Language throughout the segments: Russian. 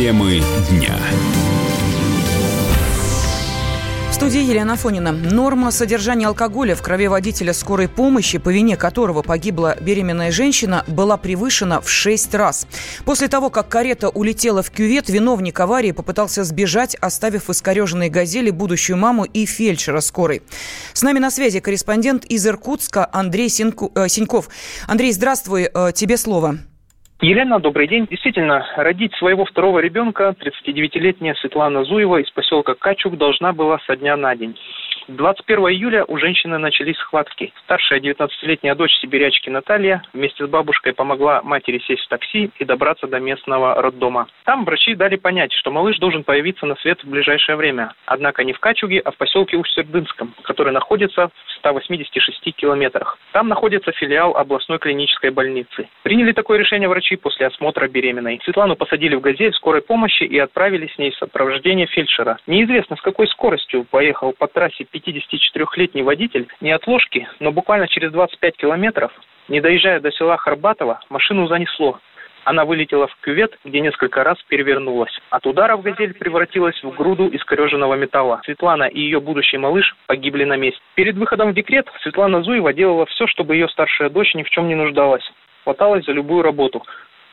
Темы дня. В студии Елена Афонина. Норма содержания алкоголя в крови водителя скорой помощи, по вине которого погибла беременная женщина, была превышена в 6 раз. После того, как карета улетела в кювет, виновник аварии попытался сбежать, оставив в искореженной «Газели» будущую маму и фельдшера скорой. С нами на связи корреспондент из Иркутска Андрей Синьков. Андрей, здравствуй, тебе слово. Елена, добрый день. Действительно, родить своего второго ребенка 39-летняя Светлана Зуева из поселка Качуг должна была со дня на день. 21 июля у женщины начались схватки. Старшая 19-летняя дочь сибирячки Наталья вместе с бабушкой помогла матери сесть в такси и добраться до местного роддома. Там врачи дали понять, что малыш должен появиться на свет в ближайшее время. Однако не в Качуге, а в поселке Усть-Сердынском, который находится в 186 километрах. Там находится филиал областной клинической больницы. Приняли такое решение врачи после осмотра беременной. Светлану посадили в «Газель» скорой помощи и отправили с ней в сопровождение фельдшера. Неизвестно, с какой скоростью поехал по трассе 54-летний водитель не от ложки, но буквально через 25 километров, не доезжая до села Хорбатово, машину занесло. Она вылетела в кювет, где несколько раз перевернулась. От ударов «Газель» превратилась в груду искореженного металла. Светлана и ее будущий малыш погибли на месте. Перед выходом в декрет Светлана Зуева делала все, чтобы ее старшая дочь ни в чем не нуждалась. Хваталась за любую работу.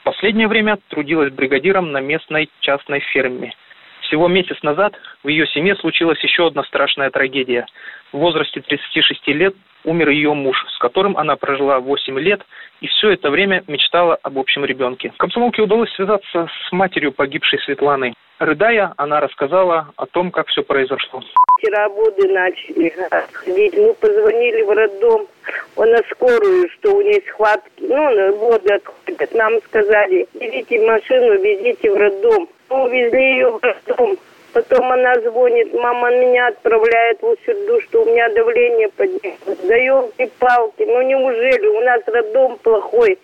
В последнее время трудилась бригадиром на местной частной ферме. Всего месяц назад в ее семье случилась еще одна страшная трагедия. В возрасте 36 лет умер ее муж, с которым она прожила 8 лет и все это время мечтала об общем ребенке. Комсомолке удалось связаться с матерью погибшей Светланы. Рыдая, она рассказала о том, как все произошло. Вчера воды начали ходить. Мы позвонили в роддом. Он на скорую, что у нее схватки. Воды отходят. Нам сказали, берите машину, везите в роддом. Мы увезли ее в роддом. Потом она звонит, мама меня отправляет в Усть-Серду, что у меня давление поднялось. Да елки-палки, неужели? У нас роддом плохой,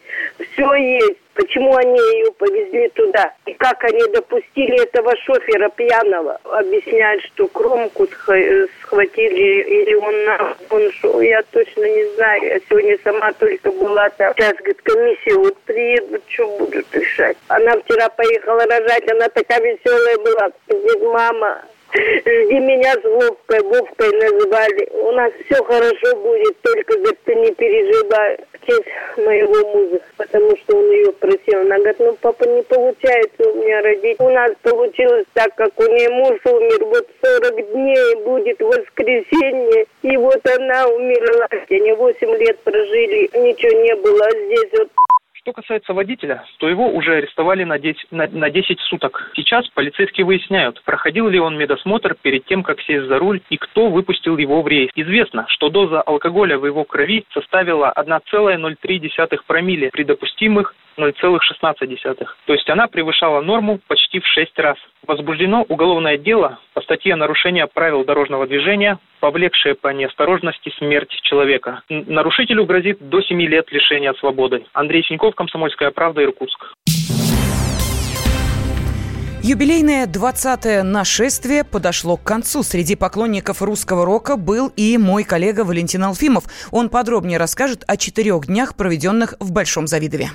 все есть. Почему они ее повезли туда? И как они допустили этого шофера пьяного? Объясняют, что кромку схватили, или он шел, я точно не знаю. Я сегодня сама только была там. Сейчас, говорит, комиссия приедут, что будут решать. Она вчера поехала рожать, она такая веселая была. Говорит, мама, жди меня с Вовкой, Вовкой называли. У нас все хорошо будет, только, говорит, ты не переживай. Честь моего мужа, потому что он ее просил. Она говорит, папа, не получается у меня родить. У нас получилось так, как у нее муж умер. Вот 40 дней будет воскресенье. И вот она умерла. Они 8 лет прожили, ничего не было. А здесь вот... Что касается водителя, то его уже арестовали на 10 суток. Сейчас полицейские выясняют, проходил ли он медосмотр перед тем, как сесть за руль, и кто выпустил его в рейс. Известно, что доза алкоголя в его крови составила 1,03 промилле при допустимых 0,16. То есть она превышала норму почти в 6 раз. Возбуждено уголовное дело по статье «Нарушение правил дорожного движения, повлекшее по неосторожности смерть человека». Нарушителю грозит до 7 лет лишения свободы. Андрей Синьков, «Комсомольская правда», Иркутск. Юбилейное 20-е «Нашествие» подошло к концу. Среди поклонников русского рока был и мой коллега Валентин Алфимов. Он подробнее расскажет о 4 днях, проведенных в Большом Завидове.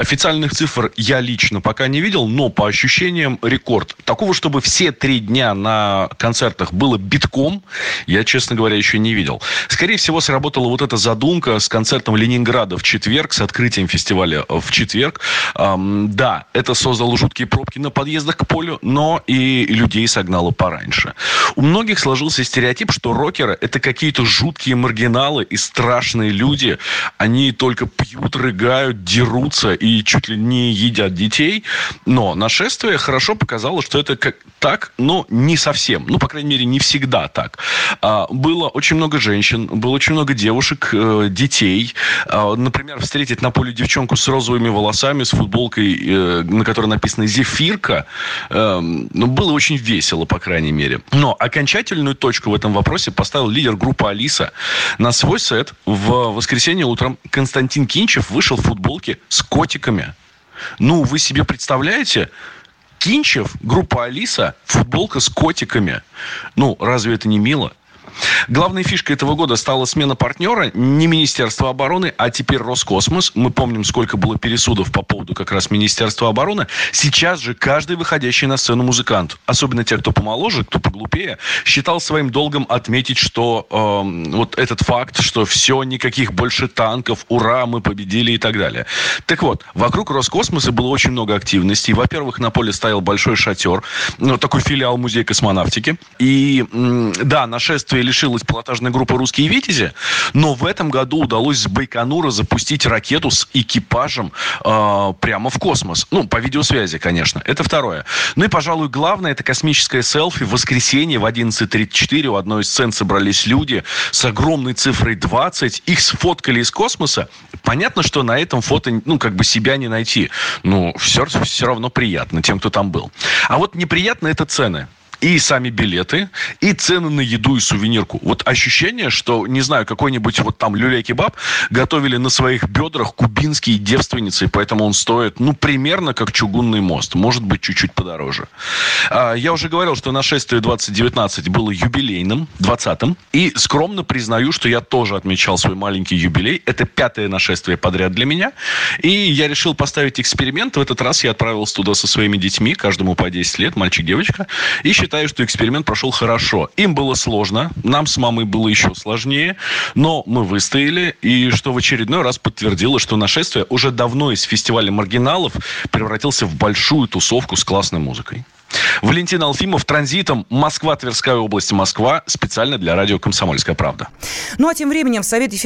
Официальных цифр я лично пока не видел, но по ощущениям рекорд. Такого, чтобы все 3 дня на концертах было битком, я, честно говоря, еще не видел. Скорее всего, сработала вот эта задумка с концертом Ленинграда в четверг, с открытием фестиваля в четверг. Да, это создало жуткие пробки на подъездах к полю, но и людей согнало пораньше. У многих сложился стереотип, что рокеры – это какие-то жуткие маргиналы и страшные люди. Они только пьют, рыгают, дерутся и чуть ли не едят детей. Но «Нашествие» хорошо показало, что это как так, но не совсем. По крайней мере, не всегда так. Было очень много женщин, было очень много девушек, детей. Например, встретить на поле девчонку с розовыми волосами, с футболкой, на которой написано «Зефирка». Было очень весело, по крайней мере. Но окончательную точку в этом вопросе поставил лидер группы «Алиса». На свой сет в воскресенье утром Константин Кинчев вышел в футболке с котиком. Вы себе представляете? Кинчев, группа «Алиса», футболка с котиками. Разве это не мило? Главной фишкой этого года стала смена партнера, не Министерство обороны, а теперь Роскосмос. Мы помним, сколько было пересудов по поводу как раз Министерства обороны. Сейчас же каждый выходящий на сцену музыкант, особенно те, кто помоложе, кто поглупее, считал своим долгом отметить, что вот этот факт, что все, никаких больше танков, ура, мы победили и так далее. Так вот, вокруг Роскосмоса было очень много активностей. Во-первых, на поле стоял большой шатер, такой филиал музея космонавтики. И да, нашествие лишилось пилотажной группы «Русские витязи», но в этом году удалось с Байконура запустить ракету с экипажем прямо в космос. Ну, по видеосвязи, конечно. Это второе. Ну и, пожалуй, главное, это космическое селфи. В воскресенье в 11:34 у одной из сцен собрались люди с огромной цифрой 20. Их сфоткали из космоса. Понятно, что на этом фото, ну, как бы себя не найти. Ну, все равно приятно тем, кто там был. А вот неприятно — это цены. И сами билеты, и цены на еду и сувенирку. Вот ощущение, что, не знаю, какой-нибудь вот там люля-кебаб готовили на своих бедрах кубинские девственницы, и поэтому он стоит, ну, примерно как чугунный мост. Может быть, чуть-чуть подороже. Я уже говорил, что нашествие 2019 было юбилейным, 20-м. И скромно признаю, что я тоже отмечал свой маленький юбилей. Это 5-е нашествие подряд для меня. И я решил поставить эксперимент. В этот раз я отправился туда со своими детьми, каждому по 10 лет, мальчик-девочка, и считаю, что эксперимент прошел хорошо. Им было сложно, нам с мамой было еще сложнее, но мы выстояли, и что в очередной раз подтвердило, что нашествие уже давно из фестиваля маргиналов превратился в большую тусовку с классной музыкой. Валентин Алфимов транзитом Москва, Тверская область, Москва, специально для радио «Комсомольская правда». Ну а тем временем в Совете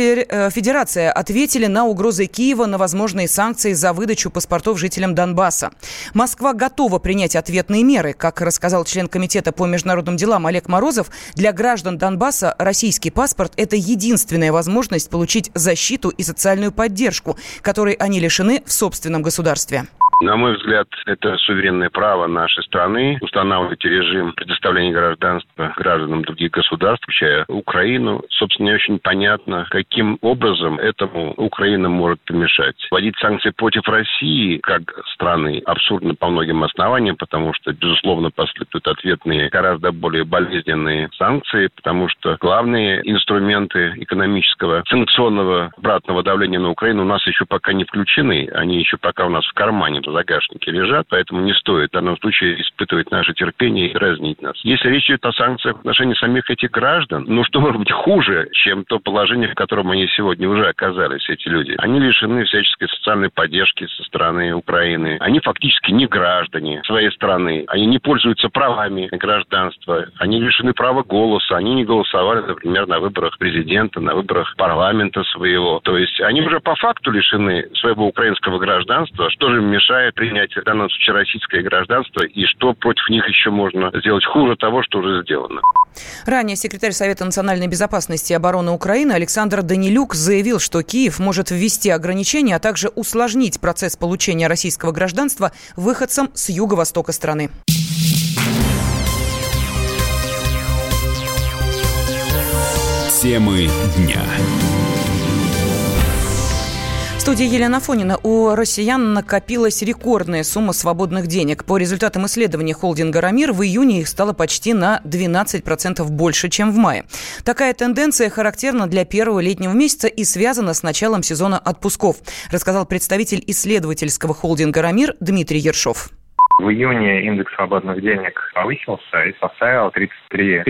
Федерации ответили на угрозы Киева на возможные санкции за выдачу паспортов жителям Донбасса. Москва готова принять ответные меры. Как рассказал член Комитета по международным делам Олег Морозов, для граждан Донбасса российский паспорт – это единственная возможность получить защиту и социальную поддержку, которой они лишены в собственном государстве. На мой взгляд, это суверенное право нашей страны устанавливать режим предоставления гражданства гражданам других государств, включая Украину. Собственно, не очень понятно, каким образом этому Украина может помешать. Вводить санкции против России как страны абсурдно по многим основаниям, потому что, безусловно, последуют ответные, гораздо более болезненные санкции, потому что главные инструменты экономического санкционного обратного давления на Украину у нас еще пока не включены, они еще пока у нас в кармане, в загашнике лежат, поэтому не стоит в данном случае испытывать наше терпение и разнить нас. Если речь идет о санкциях в отношении самих этих граждан, ну что может быть хуже, чем то положение, в котором они сегодня уже оказались, эти люди? Они лишены всяческой социальной поддержки со стороны Украины. Они фактически не граждане своей страны. Они не пользуются правами гражданства. Они лишены права голоса. Они не голосовали, например, на выборах президента, на выборах парламента своего. То есть они уже по факту лишены своего украинского гражданства. Что же им мешает принять в данном случае российское гражданство, и что против них еще можно сделать хуже того, что уже сделано. Ранее секретарь Совета национальной безопасности и обороны Украины Александр Данилюк заявил, что Киев может ввести ограничения, а также усложнить процесс получения российского гражданства выходцам с юго-востока страны. Темы дня. В студии Елена Афонина. У россиян накопилась рекордная сумма свободных денег. По результатам исследования холдинга «Ромир», в июне их стало почти на 12% больше, чем в мае. Такая тенденция характерна для первого летнего месяца и связана с началом сезона отпусков, рассказал представитель исследовательского холдинга «Ромир» Дмитрий Ершов. В июне индекс свободных денег повысился и составил 33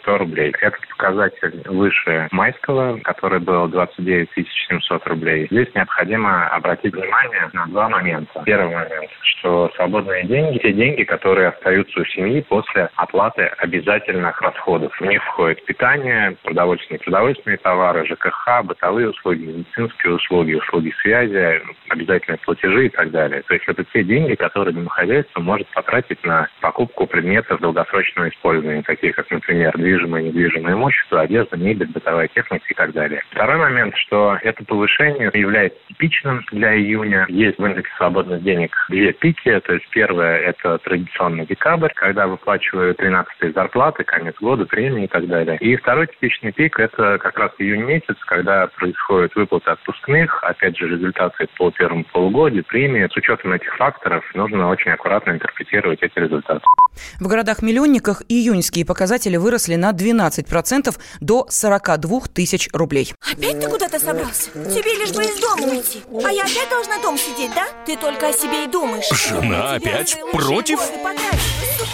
100 рублей. Этот показатель выше майского, который был 29 700 рублей. Здесь необходимо обратить внимание на два момента. Первый момент, что свободные деньги – те деньги, которые остаются у семьи после оплаты обязательных расходов. В них входит питание, продовольственные товары, ЖКХ, бытовые услуги, медицинские услуги, услуги связи, обязательные платежи и так далее. То есть это те деньги, которые домохозяйство может потратить на покупку предметов долгосрочного использования, такие как, например, движимое и недвижимое имущество, одежда, мебель, бытовая техника и так далее. Второй момент, что это повышение является типичным для июня. Есть в индексе свободных денег две пики. То есть первое – это традиционный декабрь, когда выплачивают 13-е зарплаты, конец года, премии и так далее. И второй типичный пик – это как раз июнь месяц, когда происходят выплаты отпускных, опять же, результаты по первому полугодию, премии. С учетом этих факторов нужно очень аккуратно аккуратно интерпретировать эти результаты. В городах-миллионниках июньские показатели выросли на 12% до 42 тысяч рублей. Опять ты куда-то собрался? Тебе лишь бы из дома уйти. А я опять должна дома сидеть, да? Ты только о себе и думаешь. Жена опять против?